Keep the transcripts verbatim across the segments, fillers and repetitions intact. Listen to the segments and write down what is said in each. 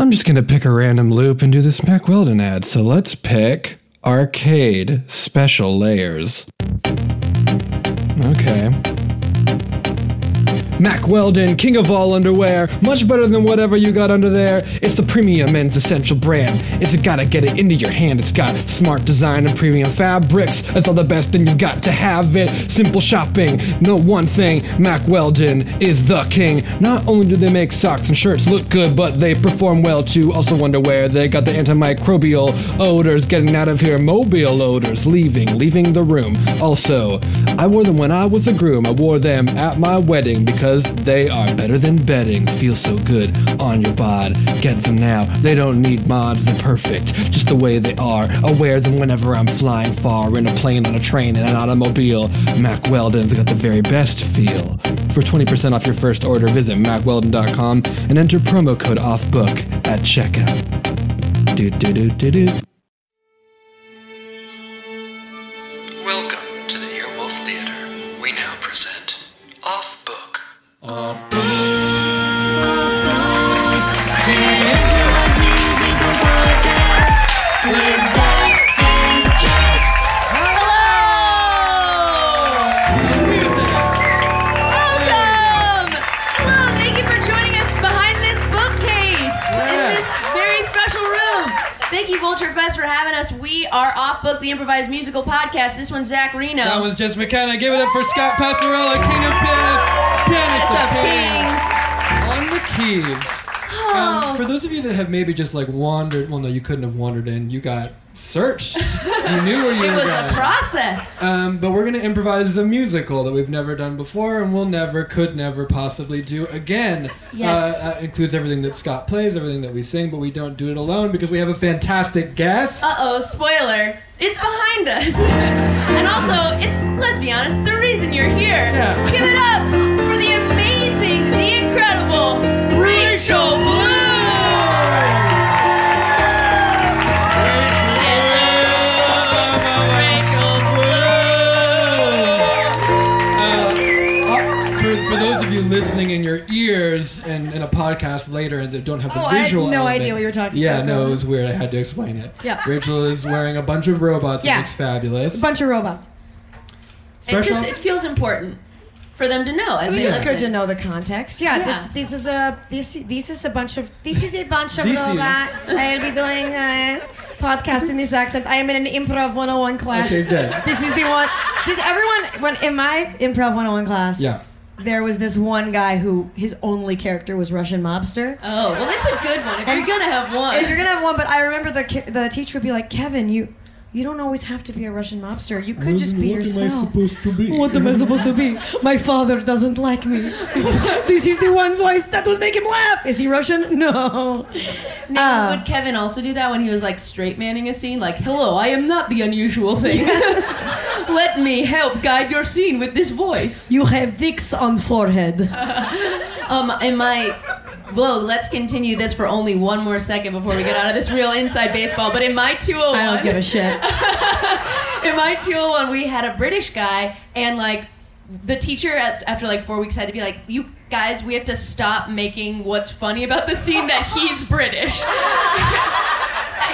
I'm just going to pick a random loop and do this Mack Weldon ad. So let's pick Arcade Special Layers. Okay. Mack Weldon, king of all underwear. Much better than whatever you got under there. It's the premium men's essential brand. It's gotta get it into your hand. It's got smart design and premium fabrics. That's all the best and you've got to have it. Simple shopping, no one thing. Mack Weldon is the king. Not only do they make socks and shirts look good, but they perform well too. Also underwear, they got the antimicrobial odors getting out of here. Mobile odors leaving, leaving the room. Also, I wore them when I was a groom. I wore them at my wedding because they are better than bedding. Feel so good on your bod. Get them now. They don't need mods. They're perfect, just the way they are. I wear them whenever I'm flying far, in a plane, on a train, in an automobile. Mack Weldon's got the very best feel. For twenty percent off your first order, visit mack weldon dot com and enter promo code OFFBOOK at checkout. Do do do do do. Welcome to the Earwolf Theater. We now present Off. Off Book. Hello! Welcome! Hello, thank you for joining us behind this bookcase, yeah. in this very special room. Thank you, Vulture Fest, for having us. We are Off Book, the improvised musical podcast. This one's Zach Reno. That one's Jess McKenna. Give it up for Scott Passarella, king of pianists. Pianist of Kings. On the keys. Oh. Um, for those of you that have maybe just like wandered, well, no, you couldn't have wandered in. You got searched. You knew where you it were. It was going. A process. Um, but we're going to improvise a musical that we've never done before and we'll never, could never possibly do again. Yes. Uh, that includes everything that Scott plays, everything that we sing, but we don't do it alone because we have a fantastic guest. Uh-oh, spoiler. It's behind us. And also, it's, let's be honest, the reason you're here. Yeah. Give it up for the amazing, the incredible Rachel listening in your ears and in a podcast later and that don't have the oh, visual Oh, I had no element. idea what you were talking yeah, about. Yeah, no, it was weird. I had to explain it. Yeah. Rachel is wearing a bunch of robots. Yeah. It looks fabulous. A bunch of robots. It just, it feels important for them to know as I mean, they listen. It's good to know the context. Yeah, yeah. This, this is a this, this is a bunch of this is a bunch of robots. I'll be doing a podcast in this accent. I am in an improv one oh one class. Okay, good. This is the one. Does everyone when in my improv one oh one class? Yeah. There was this one guy who his only character was Russian mobster. Oh, well, that's a good one. If and, you're gonna have one, if you're gonna have one, but I remember the the teacher would be like, "Kevin, you, you don't always have to be a Russian mobster. You could what, just be what yourself." What am I supposed to be? What am I supposed to be? My father doesn't like me. This is the one voice that would make him laugh. Is he Russian? No. No. Uh, would Kevin also do that when he was like straight manning a scene? Like, "Hello, I am not the unusual thing." Yes. Let me help guide your scene with this voice. You have dicks on forehead. um, am I... Whoa, let's continue this for only one more second before we get out of this real inside baseball. But in my two oh one... I don't give a shit. In my two oh one, we had a British guy, and, like, the teacher, at, after, like, four weeks, had to be like, you... guys, we have to stop making what's funny about the scene that he's British.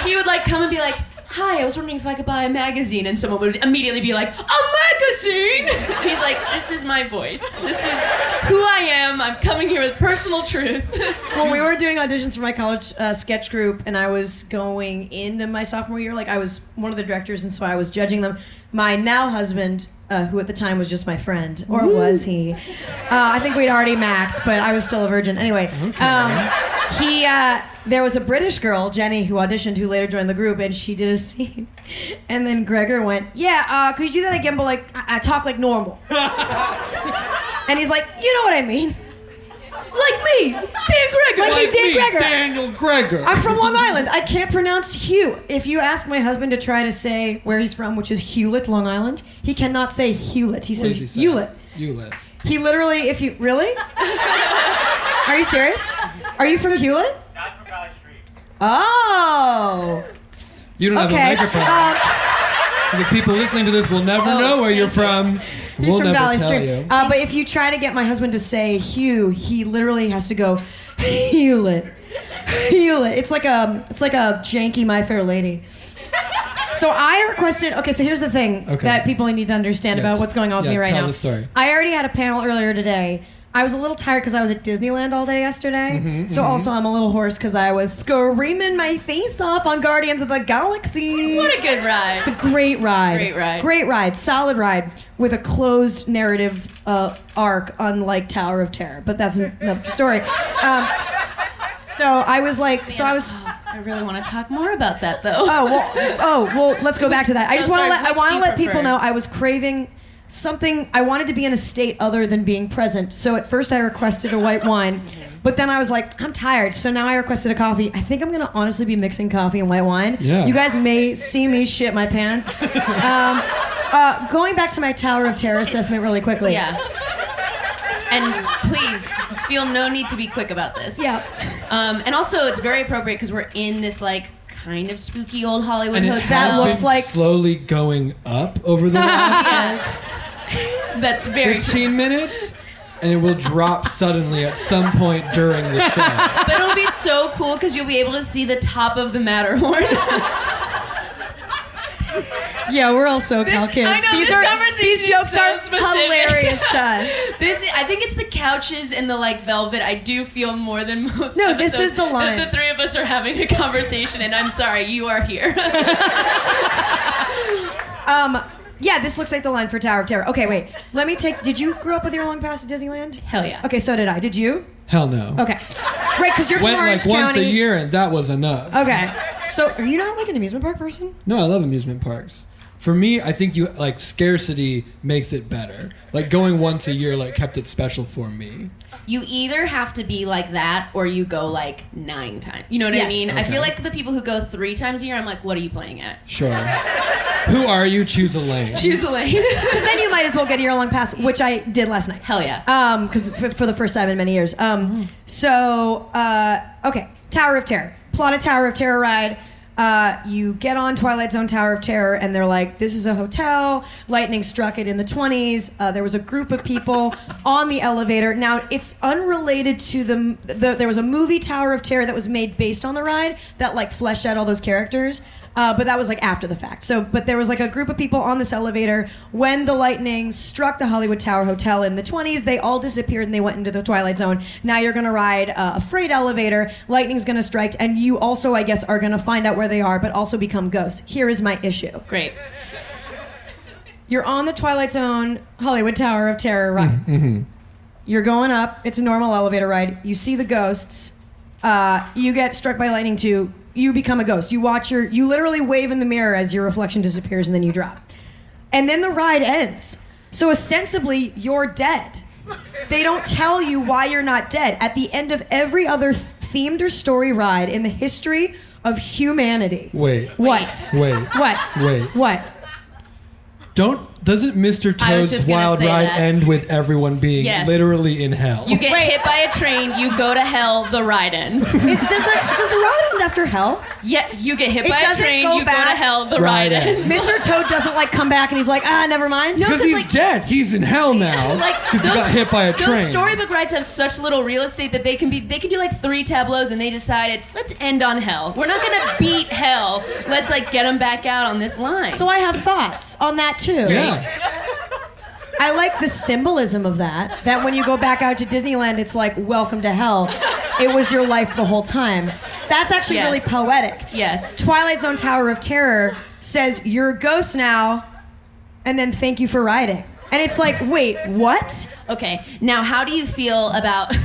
He would, like, come and be like, hi, I was wondering if I could buy a magazine, and someone would immediately be like, oh my Magazine. He's like, this is my voice. This is who I am. I'm coming here with personal truth. When we were doing auditions for my college uh, sketch group, and I was going into my sophomore year, like I was one of the directors, and so I was judging them. My now husband, uh, who at the time was just my friend, or Ooh. was he? Uh, I think we'd already macked, but I was still a virgin. Anyway, okay. um, he uh, there was a British girl, Jenny, who auditioned, who later joined the group, and she did a scene. And then Gregor went, yeah, uh, could you do that again, but like, I, I talk like normal. And he's like, you know what I mean. Like me, Dan Gregor. Like, like you, Dan me, Gregor. Daniel Gregor. I'm from Long Island. I can't pronounce Hugh. If you ask my husband to try to say where he's from, which is Hewlett, Long Island, he cannot say Hewlett. He what says he Hewlett. Hewlett. He literally, if you really, are you serious? Are you from Hewlett? Not from Valley Stream. Oh. You don't okay. have a microphone. Um, So the people listening to this will never oh, know where you're from. He's we'll from never Valley tell Stream. You. Uh, but if you try to get my husband to say Hugh, he literally has to go Hewlett, Hewlett. It's like a, it's like a janky My Fair Lady. So I requested. Okay, so here's the thing okay. that people need to understand yeah, about what's going on with yeah, me right tell now. Tell the story. I already had a panel earlier today. I was a little tired because I was at Disneyland all day yesterday. Mm-hmm, so mm-hmm. also I'm a little hoarse because I was screaming my face off on Guardians of the Galaxy. What a good ride. It's a great ride. Great ride. Great ride. Solid ride with a closed narrative uh, arc, unlike Tower of Terror. But that's another story. Um, so I was like, Man, so I was... Oh, I really want to talk more about that, though. oh, well, oh, well, let's go back to that. So I just want to let, I want to let people know I was craving... Something, I wanted to be in a state other than being present. So at first I requested a white wine, but then I was like, I'm tired. So now I requested a coffee. I think I'm going to honestly be mixing coffee and white wine. Yeah. You guys may see me shit my pants. um, uh, going back to my Tower of Terror assessment really quickly. Yeah. And please, feel no need to be quick about this. Yeah. Um, and also it's very appropriate because we're in this like kind of spooky old Hollywood and hotel. That looks like slowly going up over the last yeah. That's very fifteen true. minutes, and it will drop suddenly at some point during the show. But it'll be so cool because you'll be able to see the top of the Matterhorn. Yeah, we're all so cool kids. I know, these, this are, these jokes so are specific. hilarious to us. This, I think it's the couches and the like velvet. I do feel more than most. No, this is the line. The three of us are having a conversation, and I'm sorry, you are here. um, yeah, this looks like the line for Tower of Terror. Okay, wait. Let me take. Did you grow up with your long pass at Disneyland? Hell yeah. Okay, so did I. Did you? Hell no. Okay. Right, because you're from Went Orange like County. Once a year, and that was enough. Okay. So are you not like an amusement park person? No, I love amusement parks. For me, I think you like scarcity makes it better. Like going once a year like kept it special for me. You either have to be like that or you go like nine times. You know what yes. I mean? Okay. I feel like the people who go three times a year, I'm like, what are you playing at? Sure. Who are you? Choose a lane. Choose a lane. Because then you might as well get a year long pass, which I did last night. Hell yeah. Um, because for, for the first time in many years. Um, so uh, okay, Tower of Terror. Plot a Tower of Terror ride. Uh, you get on Twilight Zone Tower of Terror, and they're like, this is a hotel. Lightning struck it in the twenties. Uh, there was a group of people on the elevator. Now, it's unrelated to the, the... There was a movie, Tower of Terror, that was made based on the ride that, like, fleshed out all those characters. Uh, but that was, like, after the fact. So, but there was, like, a group of people on this elevator. When the lightning struck the Hollywood Tower Hotel in the twenties, they all disappeared and they went into the Twilight Zone. Now you're going to ride uh, a freight elevator. Lightning's going to strike. And you also, I guess, are going to find out where they are, but also become ghosts. Here is my issue. Great. You're on the Twilight Zone Hollywood Tower of Terror ride. Mm-hmm. You're going up. It's a normal elevator ride. You see the ghosts. Uh, you get struck by lightning, too. You become a ghost. You watch your, you literally wave in the mirror as your reflection disappears and then you drop. And then the ride ends. So ostensibly, you're dead. They don't tell you why you're not dead. At the end of every other themed or story ride in the history of humanity. Wait. What? Wait. What? Wait. What? Don't, doesn't Mister Toad's Wild Ride that. end with everyone being yes. literally in hell? You get Wait. hit by a train, you go to hell, the ride ends. Is, does, the, does the ride end after hell? Yeah, you get hit it by a train, go you back, go to hell, the ride, ride ends. ends. Mister Toad doesn't like come back and he's like, ah, never mind. Because no, he's like, dead, he's in hell now. Like those, he got hit by a those train. Those storybook rides have such little real estate that they can be, they can do like three tableaus and they decided, let's end on hell. We're not gonna beat hell. Let's like get them back out on this line. So I have thoughts on that too. Yeah. I like the symbolism of that, that when you go back out to Disneyland, it's like, welcome to hell. It was your life the whole time. That's actually yes. really poetic. Yes. Twilight Zone Tower of Terror says, you're a ghost now, and then thank you for riding. And it's like, wait, what? Okay, now how do you feel about...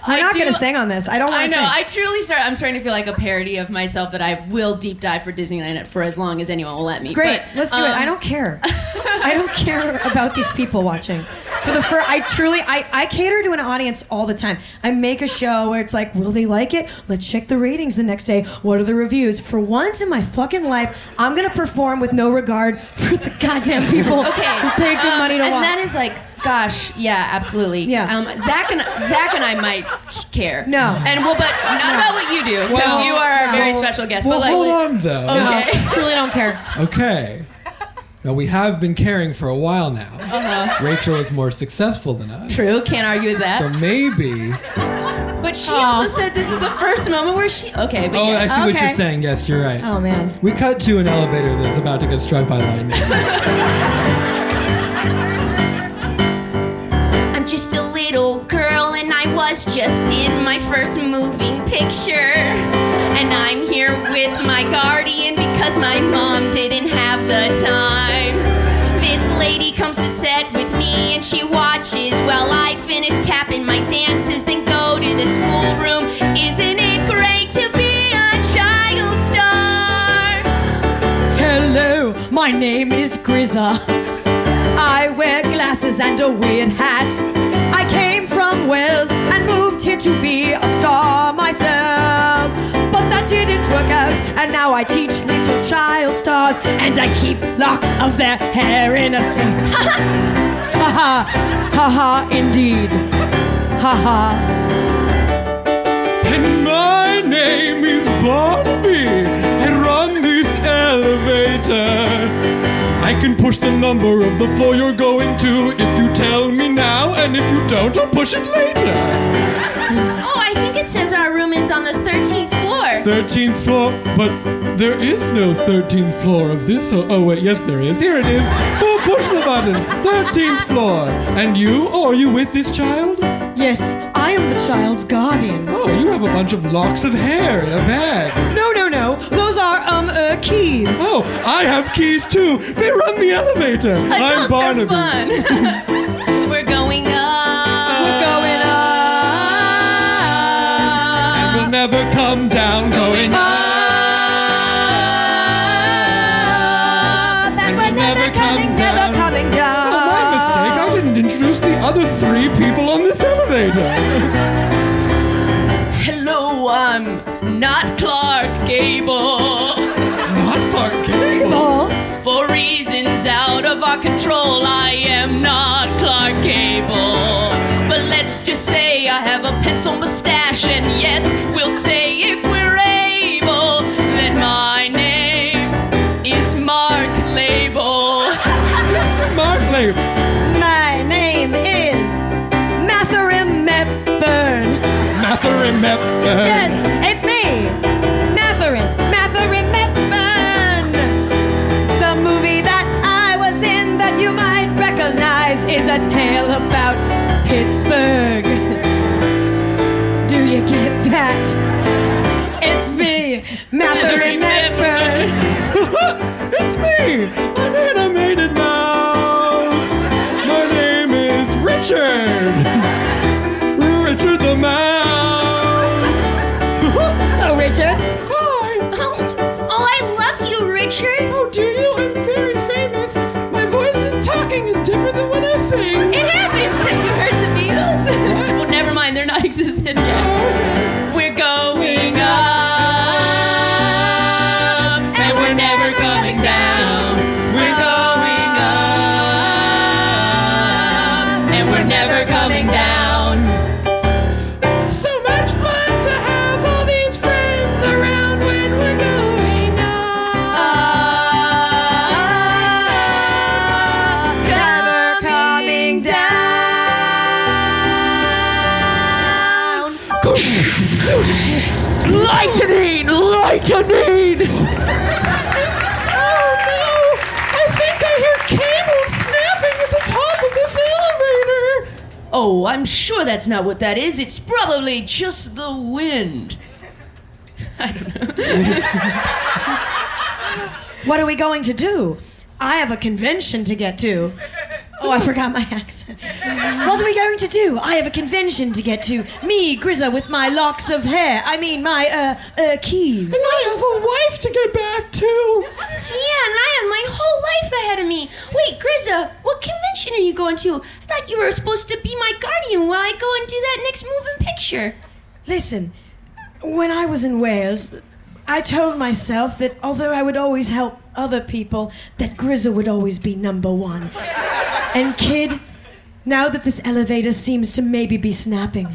I'm not going to sing on this. I don't want to sing. I know. I truly start. I'm starting to feel like a parody of myself that I will deep dive for Disneyland for as long as anyone will let me. Great. But, let's do um, it. I don't care. I don't care about these people watching. For the first, I truly, I, I cater to an audience all the time. I make a show where it's like, will they like it? Let's check the ratings the next day. What are the reviews? For once in my fucking life, I'm going to perform with no regard for the goddamn people okay. who pay good um, money to and watch. And that is like... Gosh, yeah, absolutely. Yeah. Um, Zach and Zach and I might care. No. And well, but not no. about what you do, because well, you are no. a very special guest. Well, but like, hold on though. Okay. No, truly don't care. Okay. Now we have been caring for a while now. Uh-huh. Rachel is more successful than us. True. Can't argue with that. So maybe. But she Aww. also said this is the first moment where she. Okay. But oh, yes. I see okay. what you're saying. Yes, you're right. Oh man. We cut to an elevator that was about to get struck by lightning. Just a little girl and I was just in my first moving picture. And I'm here with my guardian because my mom didn't have the time. This lady comes to set with me and she watches while I finish tapping my dances, then go to the schoolroom. Isn't it great to be a child star? Hello, my name is Grizza. I wear glasses and a weird hat. I came from Wales and moved here to be a star myself. But that didn't work out, and now I teach little child stars, and I keep locks of their hair in a sink. Ha ha! Ha ha! Ha ha indeed. Ha ha. And my name is Bobby. I run this elevator. I can push the number of the floor you're going to if you tell me now, and if you don't, I'll push it later. Oh, I think it says our room is on the thirteenth floor. thirteenth floor? But there is no thirteenth floor of this... Ho- oh, wait, yes, there is. Here it is. Oh, push the button. thirteenth floor. And you? Oh, are you with this child? Yes, I am the child's guardian. Oh, you have a bunch of locks of hair in a bag. No, no, no. Those are, um, uh, keys. Oh, I have keys, too. They run the elevator. Adults I'm Barnaby. Are fun. We're going up. We're going up. And we'll never come down. Going, going up. up. And we're, we're never, never coming, down. never coming down. Oh, my mistake. I didn't introduce the other three people on this elevator. Hello, I'm not Clark Gable. Not Clark Gable? For reasons out of our control, I am not Clark Gable. But let's just say I have a pencil mustache, and yes, we'll say if we're able that my name is Mark Label. Mister Mark Label. Matherine Mepburn. Yes, it's me, Matherine, Matherine Mepburn. The movie that I was in that you might recognize is a tale about Pittsburgh. Do you get that? It's me, Matherine Mepburn. It's me, an animated mouse. My name is Richard. Richard the Mouse. Hello, Richard. Hi. Oh, oh, I love you, Richard. Oh, do you? I'm very famous. My voice is talking is different than when I sing. It happens. Have you heard the Beatles? Well, never mind. They're not existent yet. Oh. We're going up, and, and we're, we're never coming down. down. We're going up, and we're never coming down. Lightning! Lightning! Oh no! I think I hear cable! Oh, I'm sure that's not what that is. It's probably just the wind. I don't know. What are we going to do? I have a convention to get to. Oh, I forgot my accent. What are we going to do? I have a convention to get to. Me, Grizza, with my locks of hair. I mean, my, uh, uh, keys. And I have a wife to get back to. Yeah, and I have my whole life ahead of me. Wait, Grizza, what convention are you going to? I thought you were supposed to be my guardian while I go and do that next moving picture. Listen, when I was in Wales, I told myself that although I would always help other people, that Grizza would always be number one. And kid, now that this elevator seems to maybe be snapping,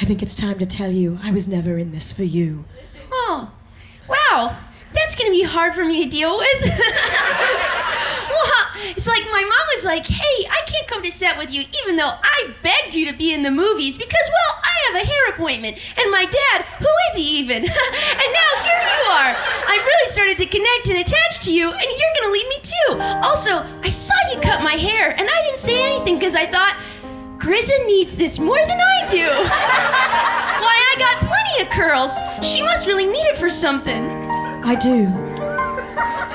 I think it's time to tell you I was never in this for you. Oh, wow. That's going to be hard for me to deal with. Well, it's like my mom was like, hey, I can't come to set with you even though I begged you to be in the movies because, well, I have a hair appointment. And my dad, who is he even? And now here you are. I've really started to connect and attach to you, and you're going to leave me too. Also, I saw you cut my hair, and I didn't say anything because I thought, Grizza needs this more than I do. Why, I got plenty of curls. She must really need it for something. I do.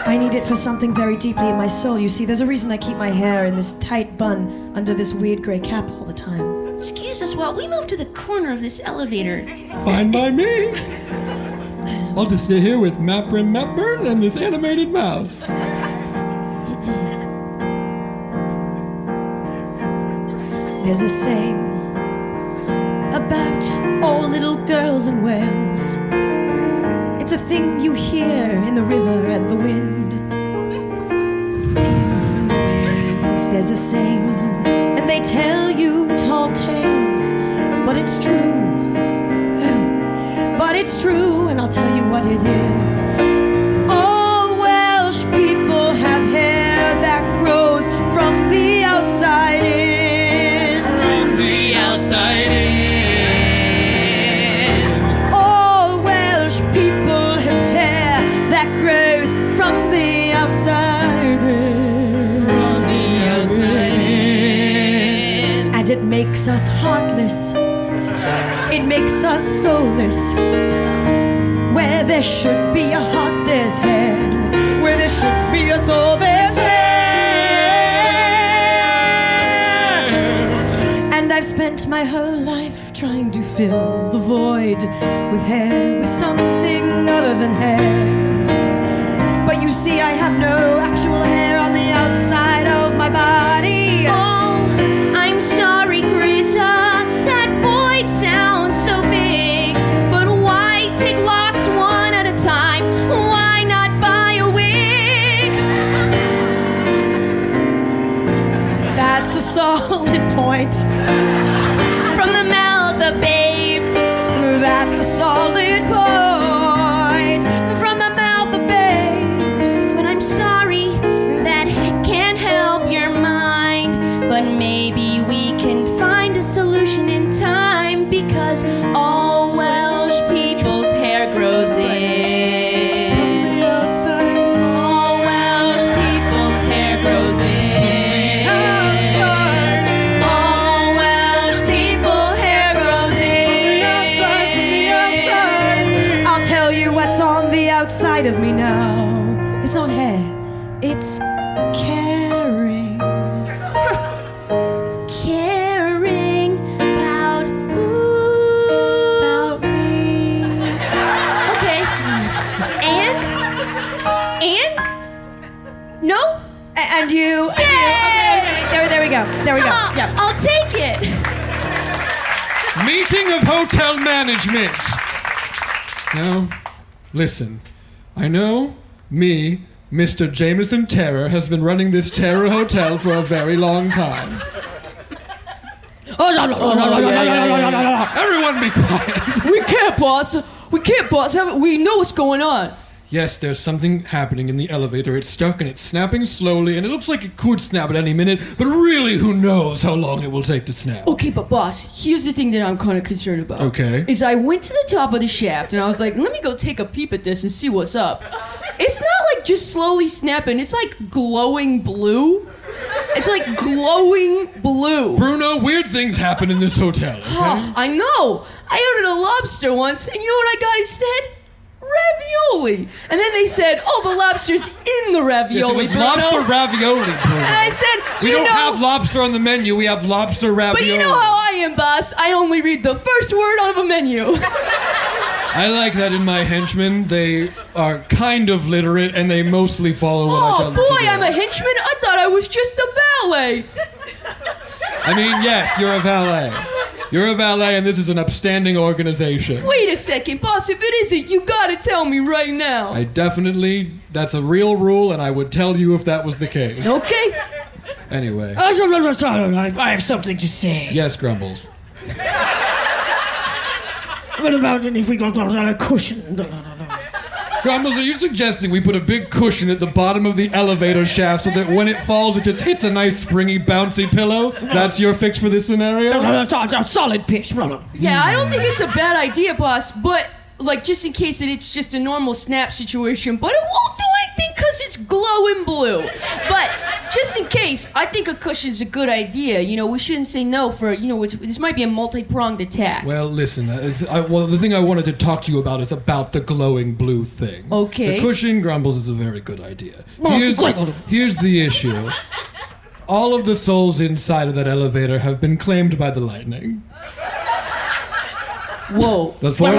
I need it for something very deeply in my soul. You see, there's a reason I keep my hair in this tight bun under this weird gray cap all the time. Excuse us while we move to the corner of this elevator. Fine by me. I'll just stay here with Maprin Mapburn and this animated mouse. There's a saying about all little girls in Wales. It's a thing you hear in the river and the wind. There's a saying, and they tell you tall tales, but it's true. But it's true, and I'll tell you what it is. All Welsh people have hair that grows from the outside in. From the outside in. It makes us heartless. It makes us soulless. Where there should be a heart, there's head. Where there should be a soul, there's hair. And I've spent my whole life trying to fill the void with hair, with something other than hair. But you see, I have no actual hair on the outside of my body. Oh. I'm sorry, Grizza, that void sounds so big. But why take locks one at a time? Why not buy a wig? That's a solid point. From the mouth of babes. That's a solid point. From the mouth of babes. But I'm sorry, that can't help your mind. But maybe we can find a solution in time because all Welsh people's hair grows in. All Welsh people's hair grows in. All Welsh people's hair grows in. I'll tell you what's on the outside of me now. It's not hair. It's caring. And you, and you. Okay. There, there we go. There we go. Uh, yeah. I'll take it. Meeting of hotel management. Now, listen. I know me, Mister Jameson Terror, has been running this Terror Hotel for a very long time. Oh, no, no, no, no, no, no, no. Everyone be quiet. We can't, boss. We can't, boss. We know what's going on. Yes, there's something happening in the elevator. It's stuck and it's snapping slowly, and it looks like it could snap at any minute, but really who knows how long it will take to snap. Okay, but boss, here's the thing that I'm kind of concerned about. Okay. Is I went to the top of the shaft, and I was like, let me go take a peep at this and see what's up. It's not like just slowly snapping. It's like glowing blue. It's like glowing blue. Bruno, weird things happen in this hotel. Okay? Oh, I know. I ordered a lobster once, and you know what I got instead? Ravioli. And then they said, oh, the lobster's in the ravioli. Yes, it was Bruno. Lobster ravioli. Bruno. And I said, you We don't know, have lobster on the menu. We have lobster ravioli. But you know how I am, boss. I only read the first word out of a menu. I like that in my henchmen. They are kind of literate, and they mostly follow what oh, I tell them. Oh, boy, I'm a henchman? I thought I was just a valet. I mean, yes, you're a valet. You're a valet, and this is an upstanding organization. Wait a second, boss. If it isn't, you gotta tell me right now. I definitely... That's a real rule, and I would tell you if that was the case. Okay. Anyway. I have something to say. Yes, Grumbles. What about if we got a cushion? Grumbles, are you suggesting we put a big cushion at the bottom of the elevator shaft so that when it falls, it just hits a nice, springy, bouncy pillow? That's your fix for this scenario? Solid pitch. Yeah, I don't think it's a bad idea, boss, but, like, just in case that it's just a normal snap situation, but it won't do anything because it's glowing blue. But just in case, I think a cushion's a good idea. You know, we shouldn't say no for, you know, it's, this might be a multi-pronged attack. Well, listen, I, well, the thing I wanted to talk to you about is about the glowing blue thing. Okay. The cushion, Grumbles, is a very good idea. Here's, here's the issue. All of the souls inside of that elevator have been claimed by the lightning. Whoa. The fuck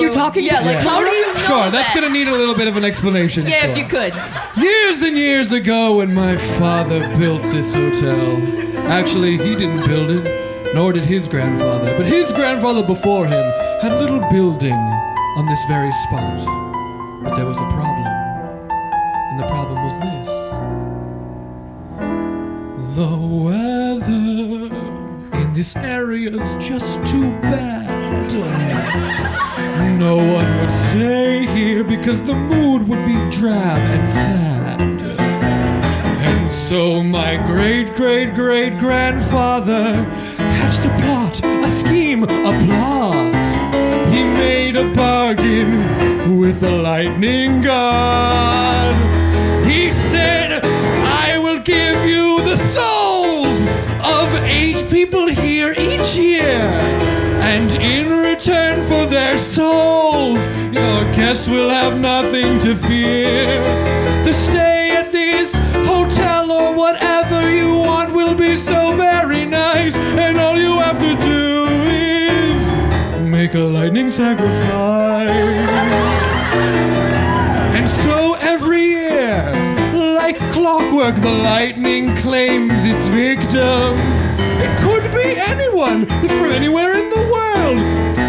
you talking about? Yeah, like, yeah. How do you know Sure, that? That's going to need a little bit of an explanation. Yeah, sure. If you could. Years and years ago when my father built this hotel. Actually, he didn't build it, nor did his grandfather. But his grandfather before him had a little building on this very spot. But there was a problem. And the problem was this. The weather in this area is just too bad. No one would stay here because the mood would be drab and sad. And so my great-great-great-grandfather hatched a plot, a scheme, a plot. He made a bargain with the lightning god. He said, I will give you the souls of eight people here each year. And in return for their souls, your guests will have nothing to fear. The stay at this hotel or whatever you want will be so very nice. And all you have to do is make a lightning sacrifice. And so every year, like clockwork, the lightning claims its victims. It could be anyone from anywhere in the world.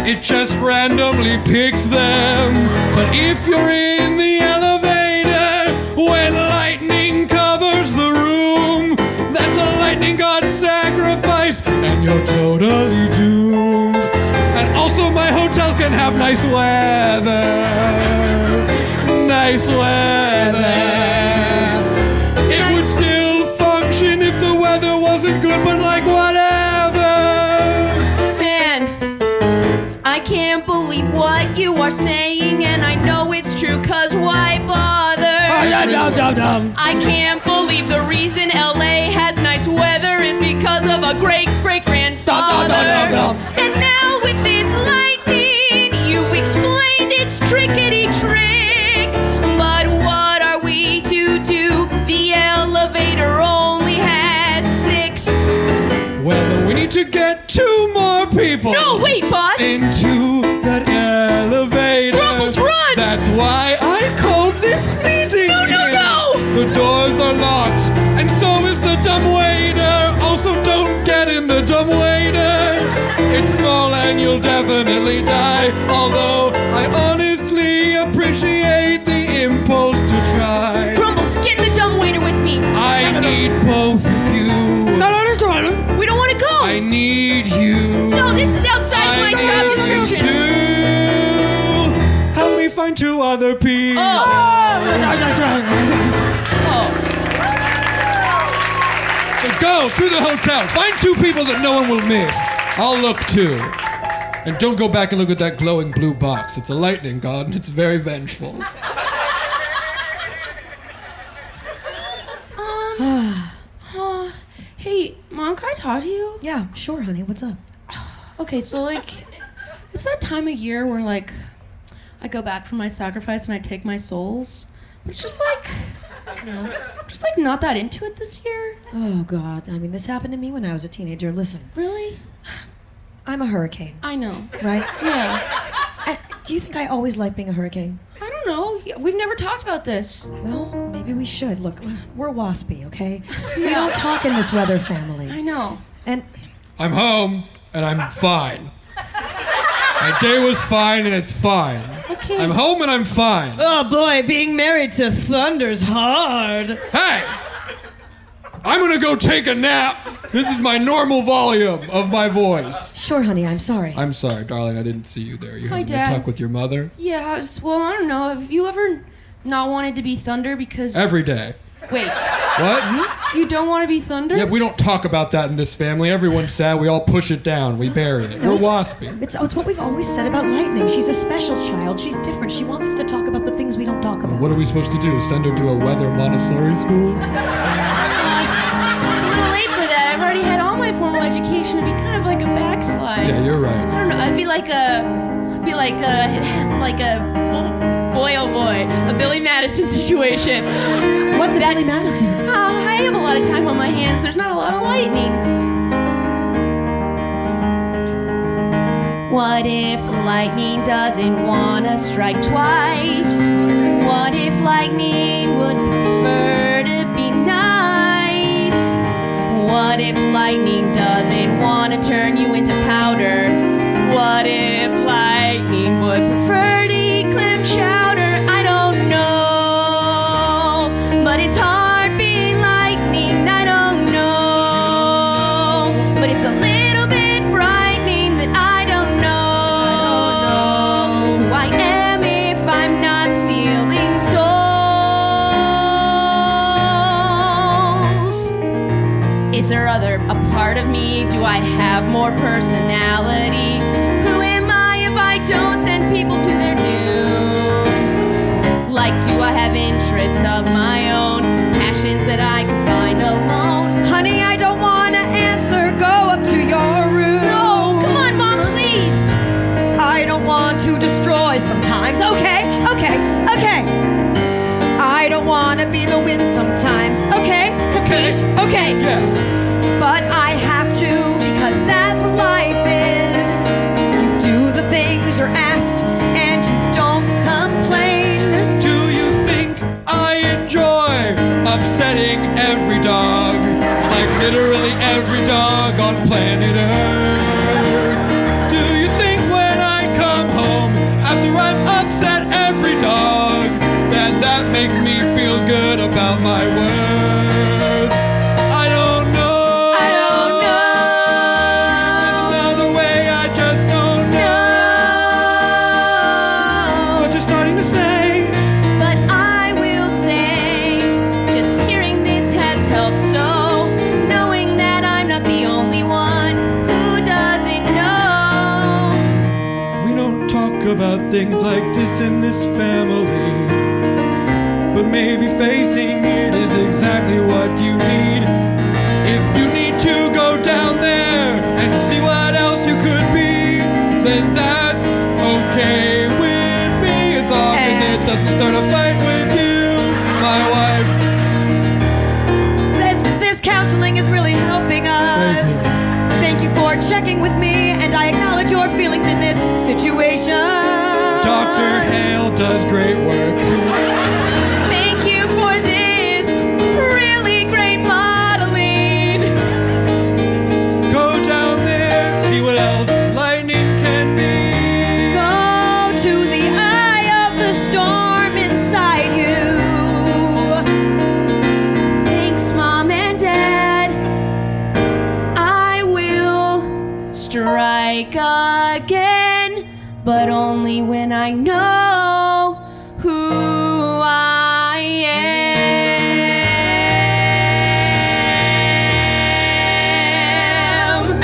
It just randomly picks them. But if you're in the elevator when lightning covers the room, that's a lightning god sacrifice, and you're totally doomed. And also my hotel can have nice weather. Nice weather. It would still function if the weather wasn't good, but like whatever. Man, I can't believe what you are saying, and I know it's true, cause why bother? I can't believe the reason L A has nice weather is because of a great-great-grandfather. And now with this lightning, you explained its trickety trick. But what are we to do? The elevator only has six. Well, we need to get two more people. No, wait, boss. Into that elevator. Grumbles, run! That's why I called this meeting. No, no, no! The doors are locked, and so is the dumbwaiter. Also, don't get in the dumbwaiter. It's small and you'll definitely die. Although I honestly appreciate the impulse to try. Grumbles, get in the dumbwaiter with me. I need both of you. No, no, no, we don't want to go. I need you. No, this is outside I my job description. To help me find two other people. Oh. Oh. So go through the hotel. Find two people that no one will miss. I'll look too. And don't go back and look at that glowing blue box. It's a lightning god and it's very vengeful. Um. Mom, can I talk to you? Yeah, sure, honey. What's up? Okay, so, like, it's that time of year where, like, I go back from my sacrifice and I take my souls. But it's just, like, you know, just, like, not that into it this year. Oh, God. I mean, this happened to me when I was a teenager. Listen. Really? I'm a hurricane. I know. Right? Yeah. I, do you think I always like being a hurricane? I don't know. We've never talked about this. Well, maybe we should. Look, we're waspy, okay? Yeah. We don't talk in this weather family. I know. And I'm home, and I'm fine. My day was fine, and it's fine. Okay. I'm home, and I'm fine. Oh, boy, being married to thunder's hard. Hey! I'm going to go take a nap. This is my normal volume of my voice. Sure, honey, I'm sorry. I'm sorry, darling, I didn't see you there. You having a talk with your mother? Yeah, I was, well, I don't know. Have you ever not wanted to be thunder because... Every day. Wait. What? You don't want to be thunder? Yeah, we don't talk about that in this family. Everyone's sad. We all push it down. We bury it. We're waspy. It's, it's what we've always said about Lightning. She's a special child. She's different. She wants us to talk about the things we don't talk about. What are we supposed to do? Send her to a weather Montessori school? Uh, it's a little late for that. I've already had all my formal education. It'd be kind of like a backslide. Yeah, you're right. I don't know. I'd be like a... I'd be like a... Like a... Boy, oh boy, a Billy Madison situation. What's that? Billy Madison? Uh, I have a lot of time on my hands. There's not a lot of lightning. What if lightning doesn't want to strike twice? What if lightning would prefer to be nice? What if lightning doesn't want to turn you into powder? What if lightning would prefer to clam chowder? I don't know, but it's hard being lightning. I don't know, but it's a little bit frightening that I don't know who I am if I'm not stealing souls. Is there other a part of me? Do I have more personality? Who am I if I don't send people to their doom? Like, do I have interests of my own? Passions that I can find alone? Honey, I don't want to answer. Go up to your room. No, come on, Mom, please. I don't want to destroy sometimes. Okay, okay, okay. I don't want to be the wind sometimes. Okay, okay, okay. Yeah. But I have to because that's what life is. You do the things you're asked and you don't complain. Upsetting every dog, like literally every dog on planet Earth. Do you think when I come home, after I've upset every dog, that that makes me feel good about my worth? I don't know. I don't know. There's another way, I just don't know. No. What you're starting to say. But I the only one who doesn't know. We don't talk about things like this in this family, but maybe facing it is exactly what you need. If you need to go down there and see what else you could be, then that's okay with me, as long as it doesn't start a fight with you, my wife. Is really helping us. Thank you for checking with me, and I acknowledge your feelings in this situation. Doctor Hale does great work. Thank you for this really great modeling. Go down there, see what else lightning can be. Go to the eye of the storm inside you. Thanks, Mom and Dad. Strike again, but only when I know who I am.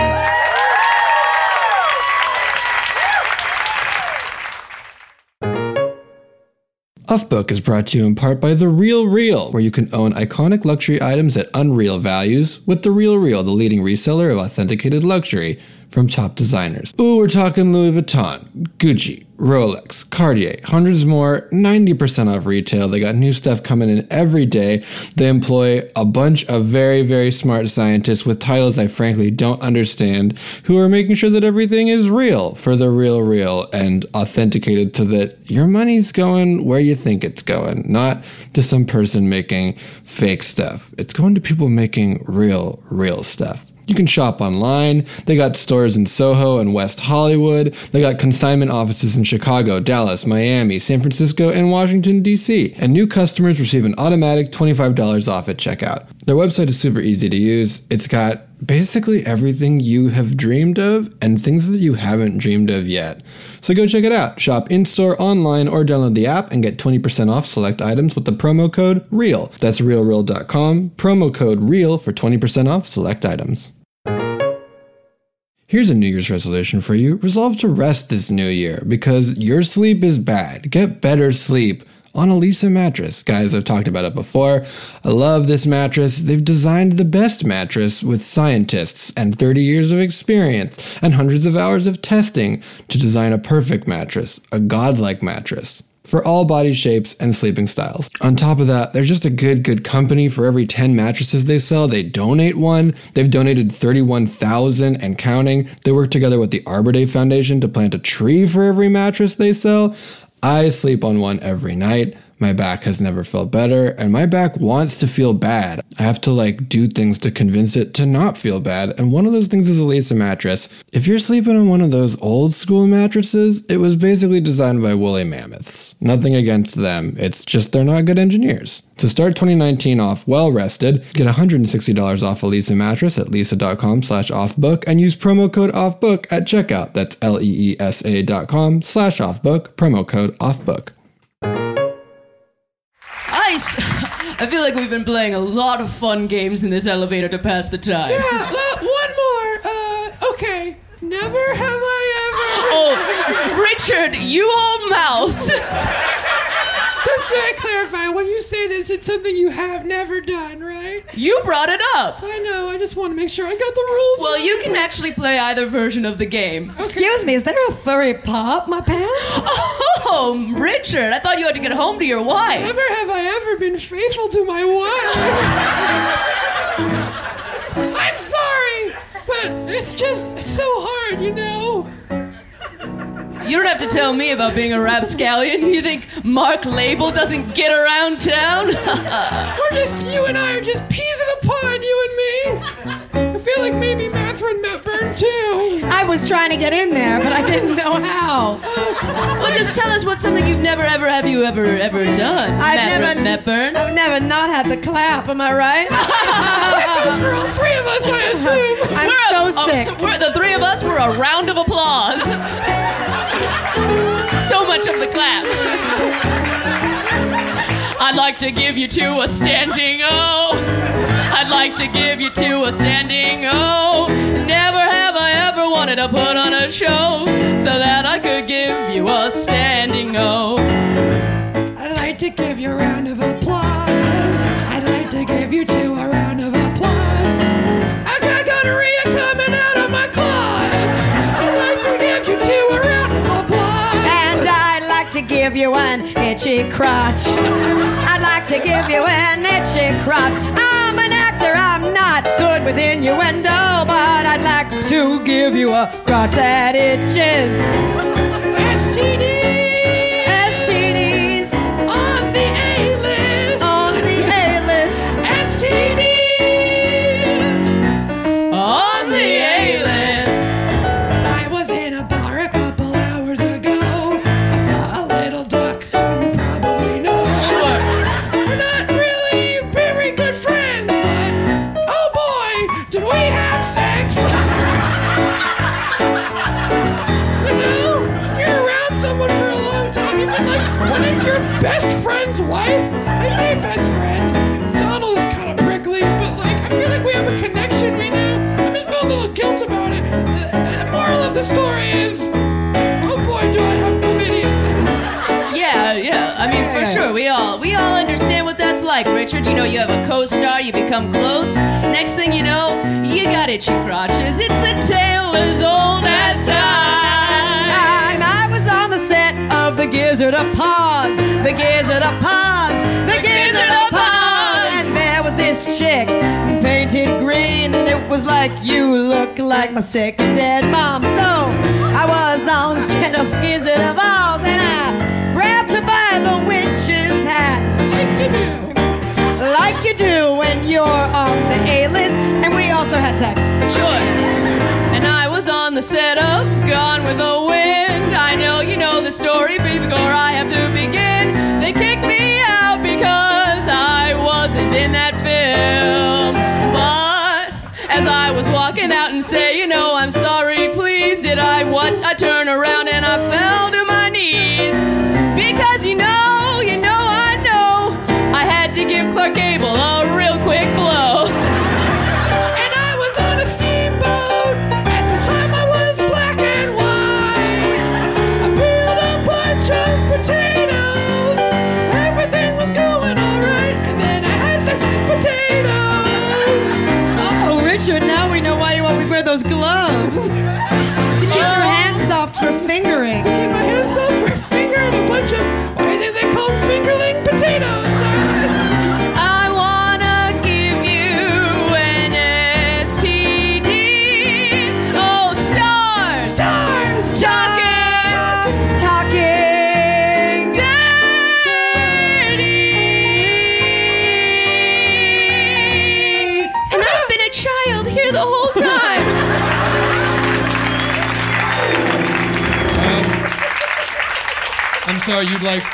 HuffBook is brought to you in part by The Real Real, where you can own iconic luxury items at unreal values with The Real Real, the leading reseller of authenticated luxury from top designers. Ooh, we're talking Louis Vuitton, Gucci, Rolex, Cartier, hundreds more, ninety percent off retail. They got new stuff coming in every day. They employ a bunch of very, very smart scientists with titles I frankly don't understand who are making sure that everything is real for the real real and authenticated so that your money's going where you think it's going, not to some person making fake stuff. It's going to people making real, real stuff. You can shop online. They got stores in Soho and West Hollywood. They got consignment offices in Chicago, Dallas, Miami, San Francisco, and Washington, D C. And new customers receive an automatic twenty-five dollars off at checkout. Their website is super easy to use. It's got basically everything you have dreamed of and things that you haven't dreamed of yet. So go check it out. Shop in-store, online, or download the app and get twenty percent off select items with the promo code REAL. That's real real dot com. Promo code REAL for twenty percent off select items. Here's a New Year's resolution for you. Resolve to rest this new year because your sleep is bad. Get better sleep on a Leesa mattress. Guys, I've talked about it before. I love this mattress. They've designed the best mattress with scientists and thirty years of experience and hundreds of hours of testing to design a perfect mattress, a godlike mattress, for all body shapes and sleeping styles. On top of that, they're just a good, good company. For every ten mattresses they sell, they donate one. They've donated thirty-one thousand and counting. They work together with the Arbor Day Foundation to plant a tree for every mattress they sell. I sleep on one every night. My back has never felt better, and my back wants to feel bad. I have to like do things to convince it to not feel bad, and one of those things is a Leesa mattress. If you're sleeping on one of those old school mattresses, it was basically designed by woolly mammoths. Nothing against them, it's just they're not good engineers. So start twenty nineteen off well rested. Get one hundred sixty dollars off a Leesa mattress at leesa.com slash offbook and use promo code offbook at checkout. That's L-E-E-S-A dot com slash offbook, promo code offbook. I feel like we've been playing a lot of fun games in this elevator to pass the time. Yeah, uh, one more. Uh, okay. Never have I ever... Oh, Richard, you old mouse. Just to clarify, when you say this, it's something you have never done, right? You brought it up. I know. I just want to make sure I got the rules. Well, right. You can actually play either version of the game. Okay. Excuse me, is there a furry paw up my pants? Oh, Richard, I thought you had to get home to your wife. Never have I ever been faithful to my wife. I'm sorry, but it's just it's so hard, you know? You don't have to tell me about being a rapscallion. You think Mark Label doesn't get around town? We're just, you and I are just peas in a pod, you and me. I feel like maybe Mathurin Metburn, too. I was trying to get in there, but I didn't know how. Oh, well, just tell us what's something you've never, ever, have you ever, ever done, Mathurin Metburn? I've never not had the clap, am I right? That goes for all three of us, I assume. I'm we're so a, sick. A, we're, the three of us were a round of applause. So much of the clap. I'd like to give you two a standing O. I'd like to give you two a standing O. Never have I ever wanted to put on a show so that I could give you a standing O. I'd like to give you a round of applause. I'd like to give you two a round of applause. I've got gonorrhea coming out of my claws. I'd like to give you two a round of applause. And I'd like to give you an itchy crotch. I'd like to give you an itchy crotch. I'm an actor, I'm not good with innuendo, but I'd like to give you a crotch that itches. S T D! Best friend's wife? I say best friend. Donald is kind of prickly, but like, I feel like we have a connection right now. I'm just feeling a little guilt about it. The, the moral of the story is, oh boy, do I have chlamydia. Yeah, yeah. I mean, for for sure. We all we all understand what that's like, Richard. You know, you have a co-star, you become close. Next thing you know, you got itchy crotches. It's the tale as old as time. I was on the set of The Gizzard of Paws, The Gizzard of Paws, The, the Gizzard, Gizzard of Paws. And there was this chick painted green, and it was like, you look like my sick and dead mom. So I was on set of Gizzard of Paws, and I grabbed her by the witch's hat, like you do, like you do when you're on the A-list. And we also had sex. Sure. And I was on the set of Gone with the Wind. I know you know the story, but before I have to begin, they kicked me out because I wasn't in that film. But as I was walking out and say, you know, I'm sorry, please, did I what? I turned around and I fell to my knees. Because you know, you know, I know I had to give Clark Gable a real quick blow. And I was on a steamboat. At the time I was black and white. I peeled a bunch of potatoes. Everything was going alright. And then I had sex with potatoes. Oh, Richard, now we know why you always wear those gloves. To keep oh. your hands soft for fingering. To keep my hands soft for a bunch of, or I think they call them fingerling potatoes. I wanna give you an S T D. Oh, stars. Stars. Talking. Talking. Dirty. And I've been a child here the whole time. I'm sorry, you'd like...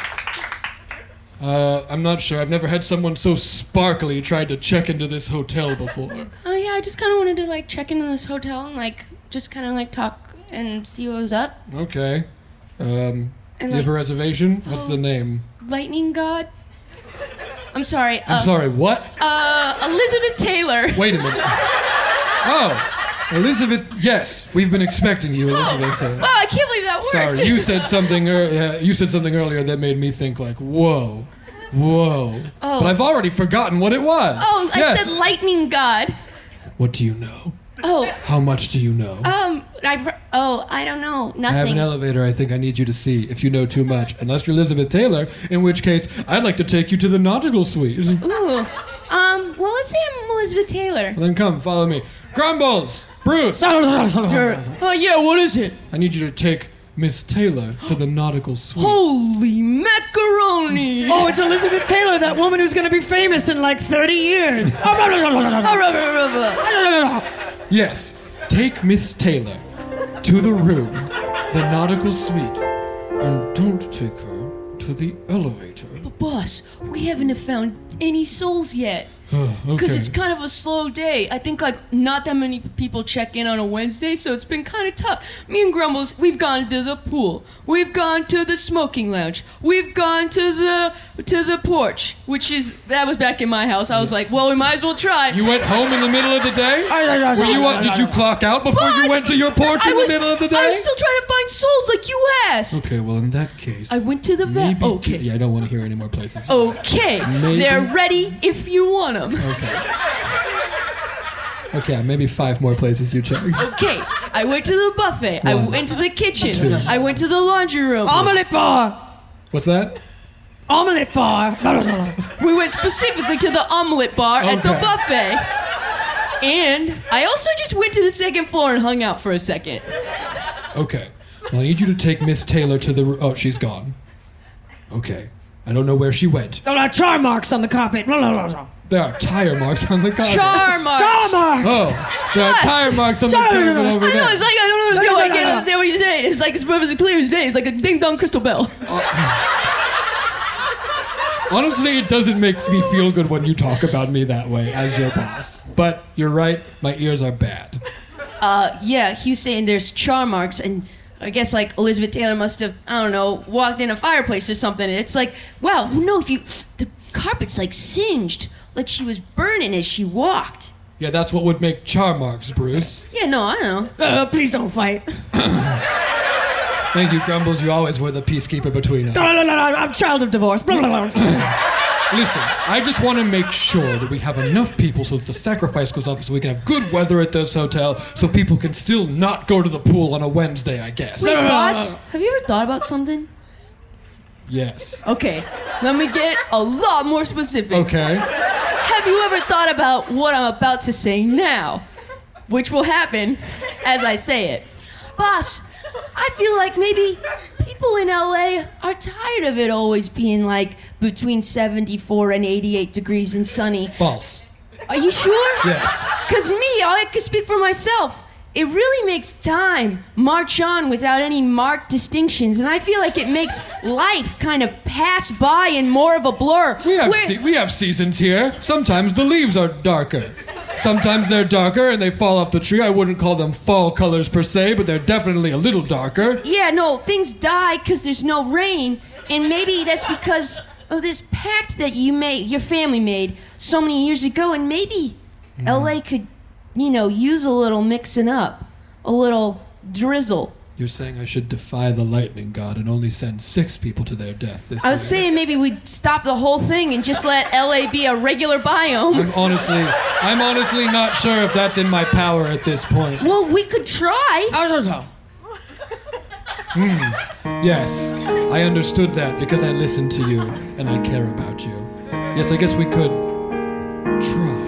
Uh, I'm not sure. I've never had someone so sparkly try to check into this hotel before. Oh, yeah, I just kind of wanted to, like, check into this hotel and, like, just kind of, like, talk and see what was up. Okay. Um, and, you like, have a reservation? What's oh, the name? Lightning God? I'm sorry. I'm uh, sorry, what? Uh, Elizabeth Taylor. Wait a minute. Oh. Elizabeth, yes, we've been expecting you, Elizabeth. Oh, wow, I can't believe that worked. Sorry, you said something. Er- uh, you said something earlier that made me think, like, whoa, whoa. Oh. But I've already forgotten what it was. Oh, yes. I said Lightning God. What do you know? Oh. How much do you know? Um, I pr- oh, I don't know. Nothing. I have an elevator I think I need you to see if you know too much. Unless you're Elizabeth Taylor, in which case I'd like to take you to the nautical suite. Ooh. Um, well, let's say I'm Elizabeth Taylor. Well, then come, follow me. Grumbles! Bruce! Oh, yeah, what is it? I need you to take Miss Taylor to the nautical suite. Holy macaroni! Oh, it's Elizabeth Taylor, that woman who's going to be famous in like thirty years. Yes, take Miss Taylor to the room, the nautical suite, and don't take her to the elevator. But, boss, we haven't found any souls yet. Because oh, okay. It's kind of a slow day. I think, like, not that many people check in on a Wednesday, so it's been kind of tough. Me and Grumbles, we've gone to the pool. We've gone to the smoking lounge. We've gone to the to the porch, which is, that was back in my house. I was like, well, we might as well try. You went home in the middle of the day? Were you up, did you clock out before but you went to your porch I in was, the middle of the day? I was still trying to find souls, like you asked. Okay, well, in that case... I went to the vet. Okay. Yeah, I don't want to hear any more places. Okay. Maybe. They're ready if you want to. Okay. Okay, maybe five more places you checked. Okay, I went to the buffet. One. I went to the kitchen. Two. I went to the laundry room. Omelette bar. What's that? Omelette bar. We went specifically to the omelette bar okay. at the buffet. And I also just went to the second floor and hung out for a second. Okay. Well, I need you to take Miss Taylor to the... Oh, she's gone. Okay. I don't know where she went. There are char marks on the carpet. There are tire marks on the carpet. Char marks. Char marks. Oh, there are tire marks on char- the carpet over there. I know, it's like, I don't understand why I can't understand what you're saying. It's like, it's as clear as day. It's like a ding-dong crystal bell. Honestly, it doesn't make me feel good when you talk about me that way as your boss. But you're right, my ears are bad. Uh, yeah, he's saying there's char marks, and I guess, like, Elizabeth Taylor must have, I don't know, walked in a fireplace or something, and it's like, wow, who knows if you... The carpet's, like, singed. Like she was burning as she walked. Yeah, that's what would make char marks, Bruce. Yeah, no, I know. Uh, please don't fight. Thank you, Grumbles. You always were the peacekeeper between us. No, no, no, no. I'm child of divorce. Blah, blah, blah. Listen, I just want to make sure that we have enough people so that the sacrifice goes off so we can have good weather at this hotel so people can still not go to the pool on a Wednesday, I guess. Wait, boss, have you ever thought about something? Yes. Okay, let me get a lot more specific. Okay. Have you ever thought about what I'm about to say now? Which will happen as I say it. Boss, I feel like maybe people in L A are tired of it always being like between seventy-four and eighty-eight degrees and sunny. False. Are you sure? Yes. Because me, I can speak for myself. It really makes time march on without any marked distinctions, and I feel like it makes life kind of pass by in more of a blur. We have, se- we have seasons here. Sometimes the leaves are darker. Sometimes they're darker and they fall off the tree. I wouldn't call them fall colors per se, but they're definitely a little darker. Yeah, no, things die because there's no rain, and maybe that's because of this pact that you made, your family made so many years ago, and maybe mm. L A could, you know, use a little mixing up, a little drizzle. You're saying I should defy the lightning god and only send six people to their death this year? I was saying maybe we'd stop the whole thing and just let L A be a regular biome. I'm honestly, I'm honestly not sure if that's in my power at this point. Well, we could try. Hmm. Yes, I understood that because I listened to you and I care about you. Yes, I guess we could try.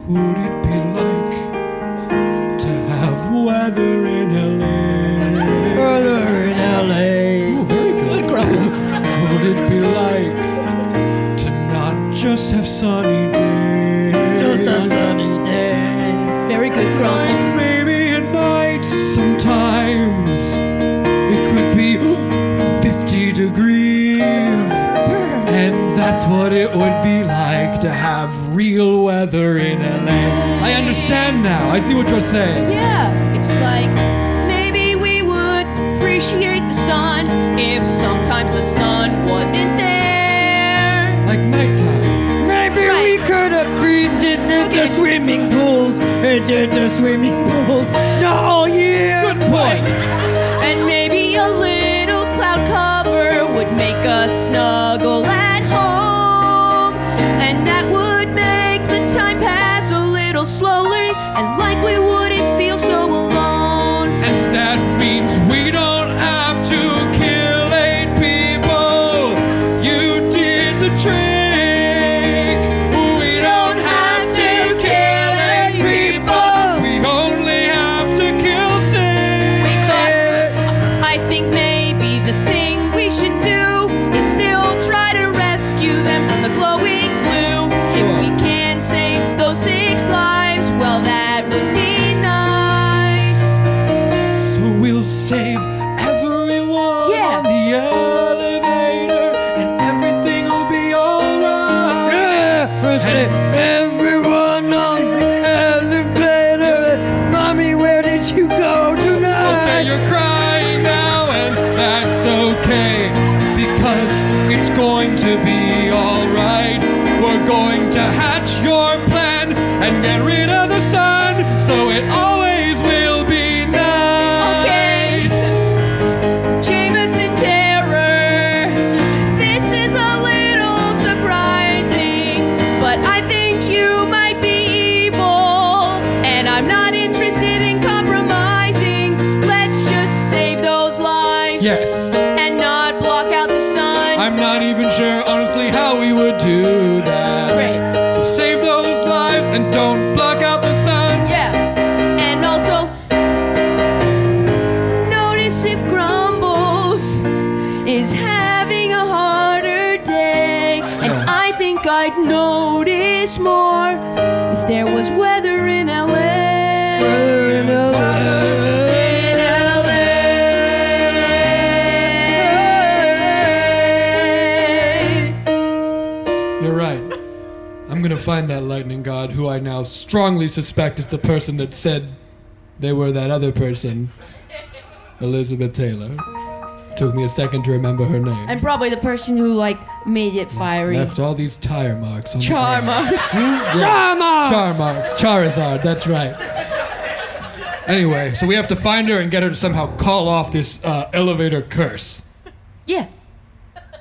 What would it be like? Weather in L A. Weather in L A. Oh, very good. Good grounds. What would it be like to not just have sunny days? Just have sunny days. Very good grounds. Like maybe at night sometimes it could be fifty degrees. And that's what it would be like to have real weather in L A. I understand now. I see what you're saying. Yeah, it's like maybe we would appreciate the sun if sometimes the sun wasn't there. Like nighttime. Maybe right. we could have breathed in okay. the swimming pools. It did the swimming pools. Not all year. Good point. Right. And maybe a little cloud cover would make us snuggle at home. And that would make the time pass a little slowly and like we wouldn't feel so alone. And that means we don't have to kill eight people. You did the trick. We don't have to kill eight people. We only have to kill six. Wait, so I think maybe the thing we should do is still try to rescue them from the glowing blue. If we can save those six lives, well, that would be nice. So we'll save everyone yeah. on the elevator, and everything will be all right. Yeah, we'll save everyone on the elevator. Mommy, where did you go tonight? Okay, you're crying now, and that's okay, because it's going to be all right. We're going to hatch your plan and get rid of the sun, so it always will be night. Okay. Jameson Terror, this is a little surprising, but I think you might be evil, and I'm not interested in compromising. Let's just save those lives. Yes. And not block out the sun. I'm not even sure, honestly, how we would do that. Great. So save those lives and don't I'd notice more if there was weather in L A. Weather in L A. In L A. You're right. I'm gonna find that lightning god, who I now strongly suspect is the person that said they were that other person, Elizabeth Taylor. Took me a second to remember her name. And probably the person who, like, made it fiery. Left all these tire marks on Char the marks. Char marks! Char marks! Char marks. Charizard, that's right. Anyway, so we have to find her and get her to somehow call off this uh, elevator curse. Yeah.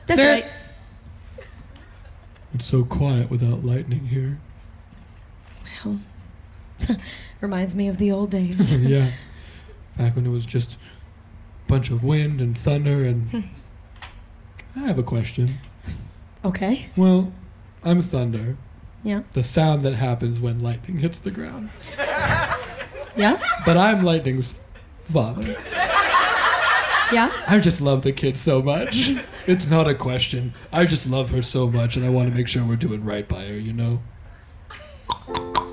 That's there. Right. It's so quiet without lightning here. Well, reminds me of the old days. Yeah. Back when it was just a bunch of wind and thunder and... I have a question. Okay. Well, I'm thunder. Yeah. The sound that happens when lightning hits the ground. Yeah. But I'm lightning's father. Yeah. I just love the kid so much. It's not a question. I just love her so much, and I want to make sure we're doing right by her, you know?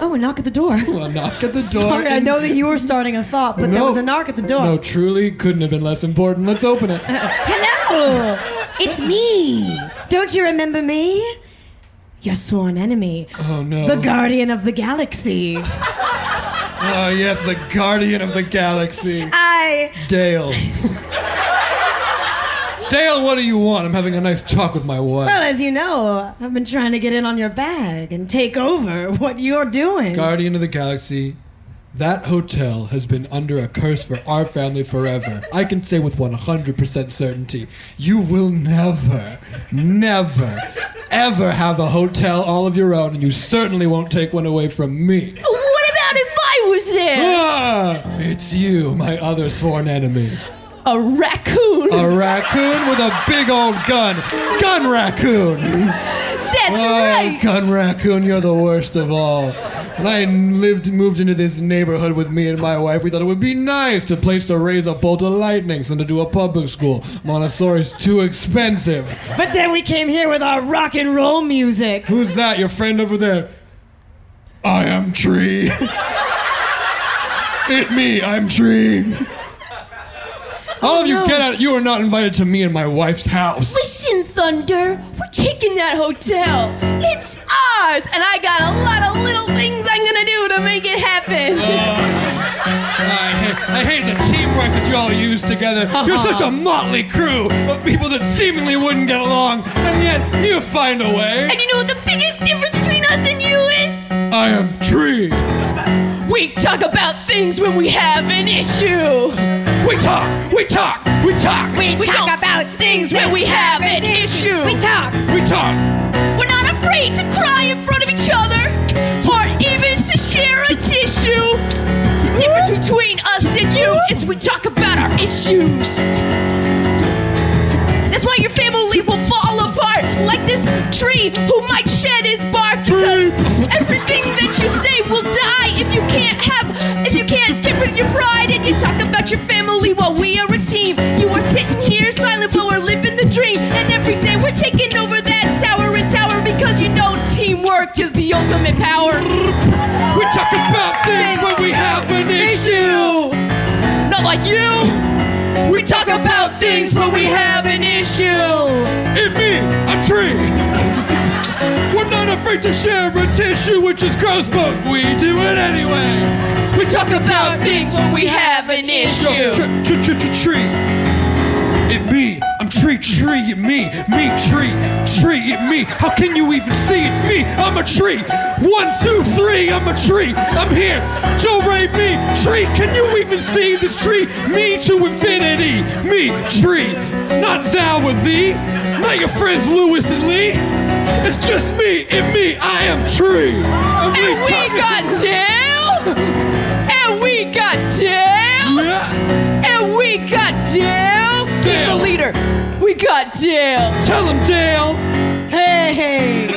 Oh, a knock at the door. Ooh, a knock at the door. Sorry, I know that you were starting a thought, but no, there was a knock at the door. No, truly couldn't have been less important. Let's open it. Uh, hello! It's me! Don't you remember me? Your sworn enemy. Oh, no. The Guardian of the Galaxy. Oh, yes, the Guardian of the Galaxy. I... Dale. Dale, what do you want? I'm having a nice talk with my wife. Well, as you know, I've been trying to get in on your bag and take over what you're doing. Guardian of the Galaxy, that hotel has been under a curse for our family forever. I can say with one hundred percent certainty, you will never, never, ever have a hotel all of your own, and you certainly won't take one away from me. What about if I was there? Ah, it's you, my other sworn enemy. A raccoon. A raccoon with a big old gun. Gun raccoon. That's oh, right. Gun raccoon, you're the worst of all. When I lived, moved into this neighborhood with me and my wife, we thought it would be nice to place to raise a bolt of lightning, send it to a public school. Montessori's too expensive. But then we came here with our rock and roll music. Who's that? Your friend over there. I am Tree. It me, I'm Tree. All oh, of you, no. Get out. You are not invited to me and my wife's house. Listen, Thunder. We're taking that hotel. It's ours. And I got a lot of little things I'm going to do to make it happen. Oh, I, hate, I hate the teamwork that you all use together. You're such a motley crew of people that seemingly wouldn't get along. And yet, you find a way. And you know what the biggest difference between us and you is? I am Tree. We talk about things when we have an issue. We talk, we talk, we talk. We, we talk about things when we have an issue. We talk, we talk. We're not afraid to cry in front of each other or even to share a tissue. The difference between us and you is we talk about our issues. That's why your family will fall apart like this tree who might shed his bark, because everything that you say will die if you can't have, if you can't get rid of your pride and you talk about your family. While we are a team, you are sitting here silent, but we're living the dream. And every day we're taking over that tower and tower, because you know teamwork is the ultimate power. We talk about things when we have an issue. Not like you. We talk about things when we have an issue. It me, I'm Tree. We're not afraid to share a tissue, which is gross, but we do it anyway. We talk about things when we have an issue. Tree, tree, tree, tree. It me. I'm Tree, Tree. It me. Me, Tree. Tree. It me. How can you even see? It's me. I'm a tree. One, two, three. I'm a tree. I'm here. Joe Ray, me. Tree. Can you even see this tree? Me to infinity. Me, Tree. Not thou or thee. Not your friends Lewis and Lee. It's just me. It me. I am Tree. And, and we talk- got Dale. And we got Dale. Yeah. And we got Dale. Dale. He's the leader. We got Dale. Tell him, Dale. Hey, hey.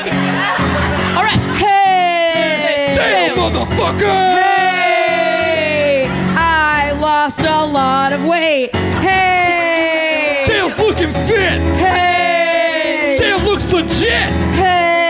All right. Hey. Dale, Dale. Motherfucker. Hey. I lost a lot of weight. Hey. Dale's looking fit. Hey. Dale looks legit. Hey.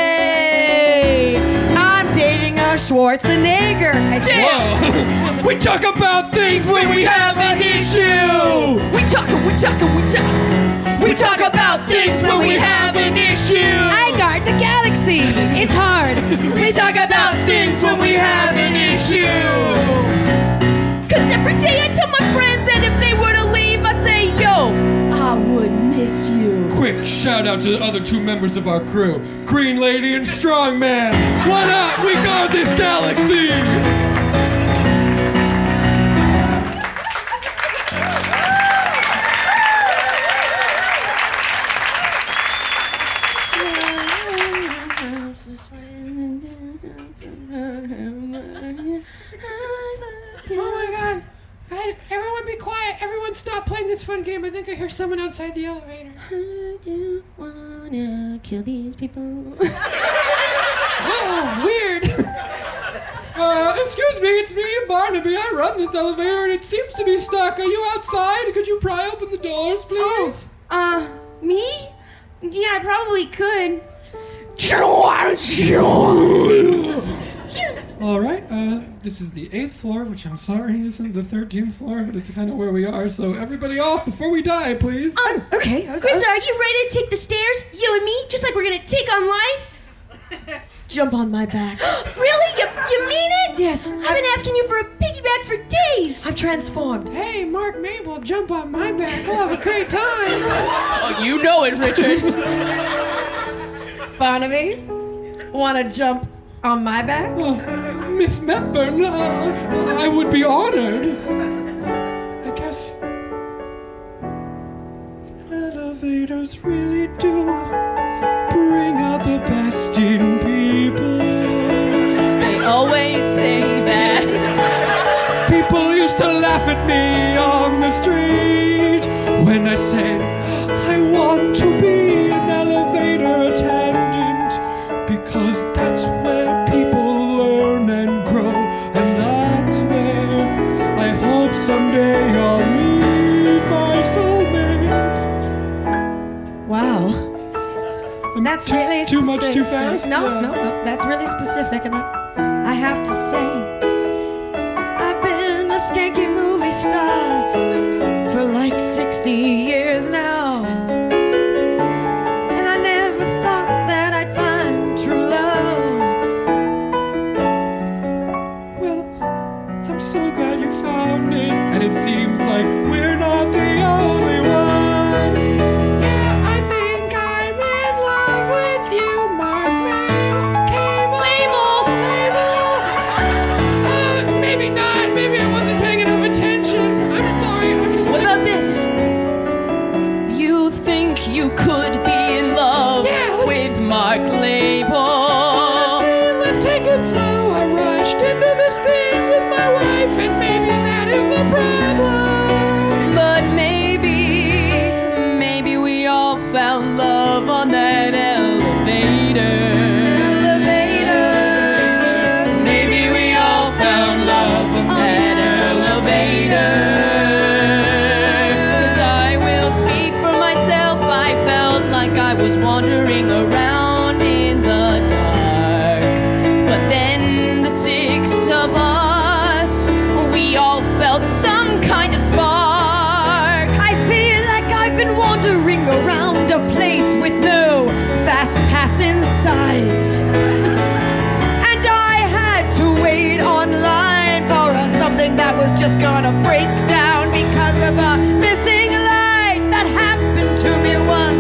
Schwarzenegger. Damn. We talk about things when, when we, we have, have an issue. issue. We talk and we talk and we talk. We, we talk, talk about things when we have an issue. I guard the galaxy. It's hard. we, we talk about things when we have an issue. Cause every day I tell my friends that if they were to leave, I say, yo, I would miss you. Quick shout out to the other two members of our crew, Green Lady and Strong Man. What up? We guard this galaxy. ma'am, I think I hear someone outside the elevator. I don't wanna kill these people. Oh, weird. uh, excuse me, it's me and Barnaby. I run this elevator and it seems to be stuck. Are you outside? Could you pry open the doors, please? Oh, uh, me? Yeah, I probably could. All right, uh, this is the eighth floor, which I'm sorry isn't the thirteenth floor, but it's kind of where we are, so everybody off before we die, please. Um, okay. okay. Chris, are you ready to take the stairs, you and me, just like we're going to take on life? Jump on my back. Really? You, you mean it? Yes. I've, I've been asking you for a piggyback for days. I've transformed. Hey, Mark Mabel, jump on my back. We'll have a great time. Oh, you know it, Richard. Barnaby, want to jump on my back? Oh, Miss Metburn, uh, I would be honored. I guess elevators really do bring out the best in people. They always sing that. People used to laugh at me on the street when I said, I want to be an elevator attendant because that's where someday I'll meet my soulmate. Wow. And that's too, really too specific. Too much, too fast? No, yeah. no, no. That's really specific. And I, I have to say, I've been a skanky movie star for like sixty years now. And I never thought that I'd find true love. Well, I'm so glad. And it seems like we're not the only ones. Yeah, I think I'm in love with you, Mark Mabel. Mabel! Mabel! Uh, maybe not. Maybe I wasn't paying enough attention. I'm sorry. I'm just. What about this? You think you could be in love yeah, with Mark Mabel? Honestly, let's take it slow. I rushed into this thing with my wife and maybe problem. But maybe, maybe we all found love on that elevator. Elevator. Maybe we all found love on, on that, that elevator. elevator. Cause I will speak for myself, I felt like I was wandering around in the dark. But then the six of us, we all felt some kind of spark. I feel like I've been wandering around a place with no fast pass in sight. And I had to wait online for a, something that was just gonna break down because of a missing light that happened to me once.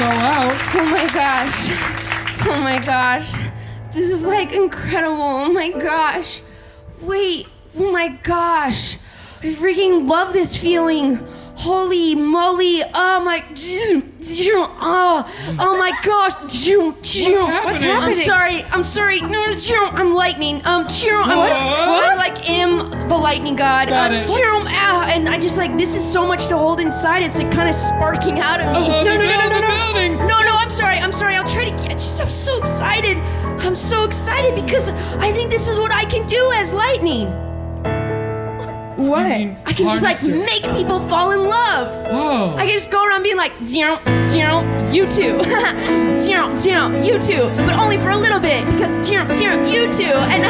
All out. Oh my gosh. Oh my gosh. This is like incredible. Oh my gosh. Wait. Oh my gosh. I freaking love this feeling. Holy moly. Oh my. Oh, oh my gosh. What's happening? What's happening? I'm sorry. I'm sorry. No, no, I'm lightning. Um, cheer on. I like am the lightning god. Got um, it. Cheer on. And I just like, this is so much to hold inside. It's like kind of sparking out of me. Oh, no, no, no, no, no. Building. No, no, I'm sorry. I'm sorry. I'll try to get just, I'm so excited. I'm so excited because I think this is what I can do as lightning. What? I can just like make people fall in love. Whoa. I can just go around being like, zero, zero, you two. Zero, zero, you two. But only for a little bit because zero, zero, you two. And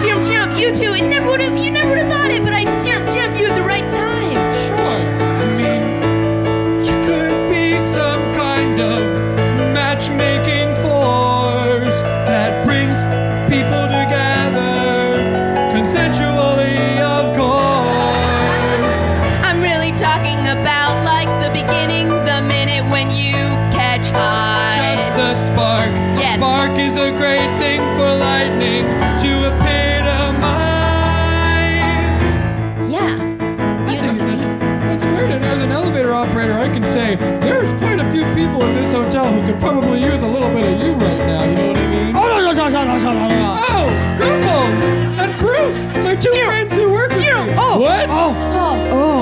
Serum, serum, you two. It never would have, you never would have thought it, but I serum, serum you at the right time. Sure. I mean, you could be some kind of matchmaking force that brings people together. we talking about? Like the beginning, the minute when you catch eyes. Just the spark. Yes. A spark is a great thing for lightning to epitomize. Yeah. I you think that's, that's great. And as an elevator operator, I can say, there's quite a few people in this hotel who could probably use a little bit of you right now. You know what I mean? Oh, no, no, no, no, no, no, no. Oh, Grumbles! And Bruce, my two Zero. friends who work with Zero. me. Oh. What? Oh. Oh.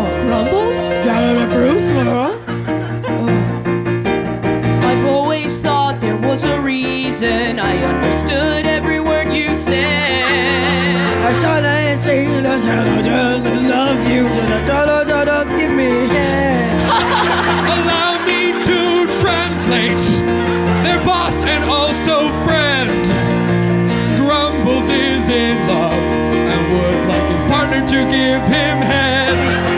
Oh. Grumbles? Down at Bruce, huh? Oh. I've always thought there was a reason I understood every word you said. I saw the answer, I love you, da da da da, give me a hand. Allow me to translate. Their boss and also friend. Grumbles is in love and would like his partner to give him head.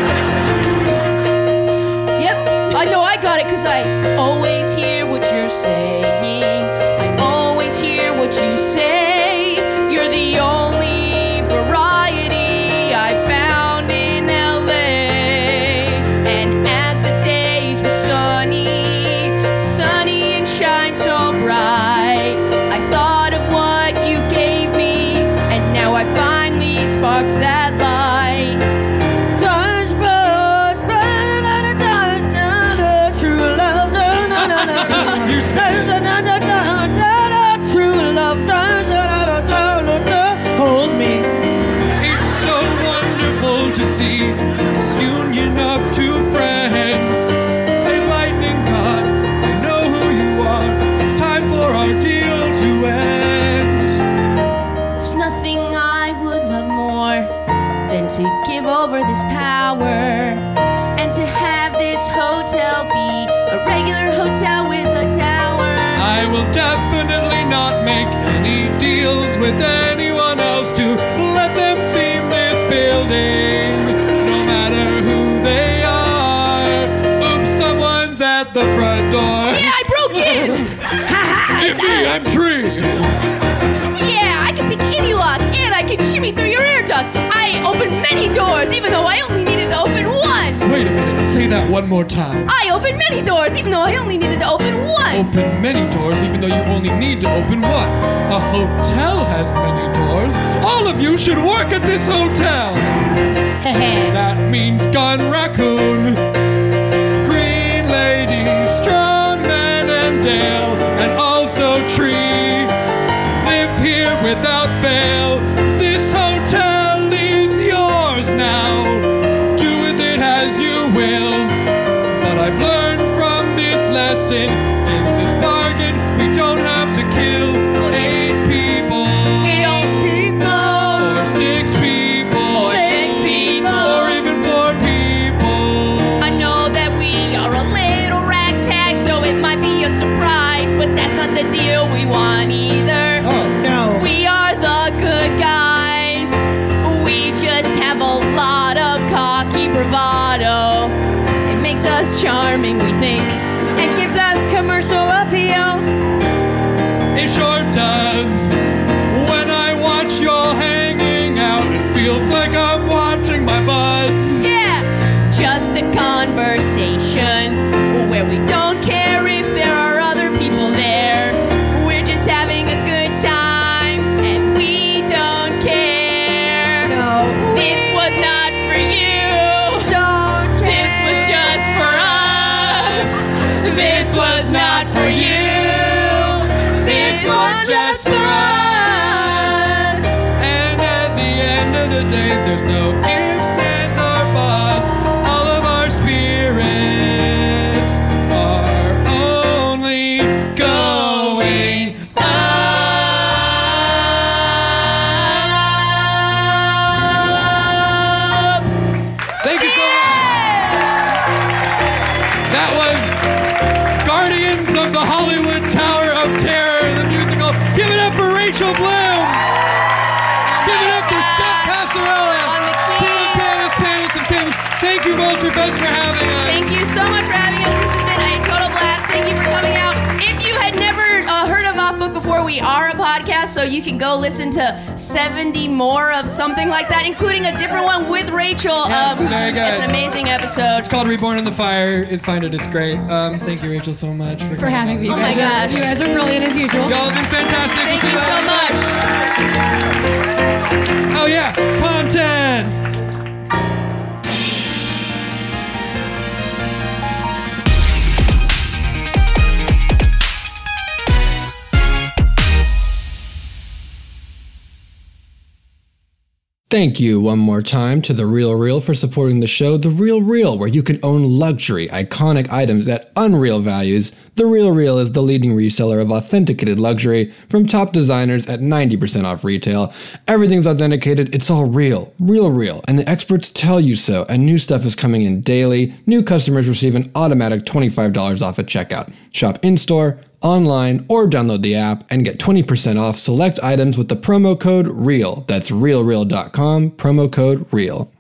Yep, I know I got it because I always hear what you're saying. I always hear what you say. You're the only variety I found in L A. And as the days were sunny, sunny and shine so bright, I thought of what you gave. Now I finally sparked that light. Those blows, burning out of time, down to true love, down to true love, down to true love, down to hold me. It's so wonderful to see this union of two friends. Hey, lightning god, I know who you are. It's time for our deal to end. To give over this power and to have this hotel be a regular hotel with a tower. I will definitely not make any deals with anyone else to let them theme this building, no matter who they are. Oops, someone's at the front door. Yeah, I broke in! Give me, I'm free! Yeah, I can pick any lock and I can shimmy through your air duct. Opened many doors, even though I only needed to open one. Wait a minute, say that one more time. I opened many doors, even though I only needed to open one. Open many doors, even though you only need to open one. A hotel has many doors. All of you should work at this hotel. That means gun raccoon, green lady, strong man and Dale, and also tree. Live here without fail. The deal we want either. Oh, no. We are the good guys. We just have a lot of cocky bravado. It makes us charming, we think. It gives us commercial appeal. It sure does. When I watch y'all hanging out, it feels like I'm watching my buds. Yeah, just a conversation where we don't care if there are there's no ifs, ands, or buts. All of our spirits are only going up. Thank you so much. That was Guardians of the Hollywood Tower of Terror, the musical. Give it up for Rachel Bloom. Give it up for Scott Passarella. Thank you, Vulture Fest, for having us. Thank you so much for having us. This has been a total blast. Thank you for coming out. If you had never uh, heard of Off Book before, before, we are a podcast, so you can go listen to seventy more of something like that, including a different one with Rachel. Yeah, um, it's, very good. It's an amazing episode. It's called Reborn in the Fire. It, find it. It's great. Um, thank you, Rachel, so much. For, for having me. Oh, my gosh. You guys are brilliant as usual. Y'all have been fantastic. Thank you so much. Oh, yeah. Content. Thank you one more time to The Real Real for supporting the show. The Real Real, where you can own luxury, iconic items at unreal values. The Real Real is the leading reseller of authenticated luxury from top designers at ninety percent off retail. Everything's authenticated. It's all real. Real Real. And the experts tell you so. And new stuff is coming in daily. New customers receive an automatic twenty-five dollars off at checkout. Shop in-store, online, or download the app and get twenty percent off select items with the promo code REAL. That's real real dot com, promo code REAL.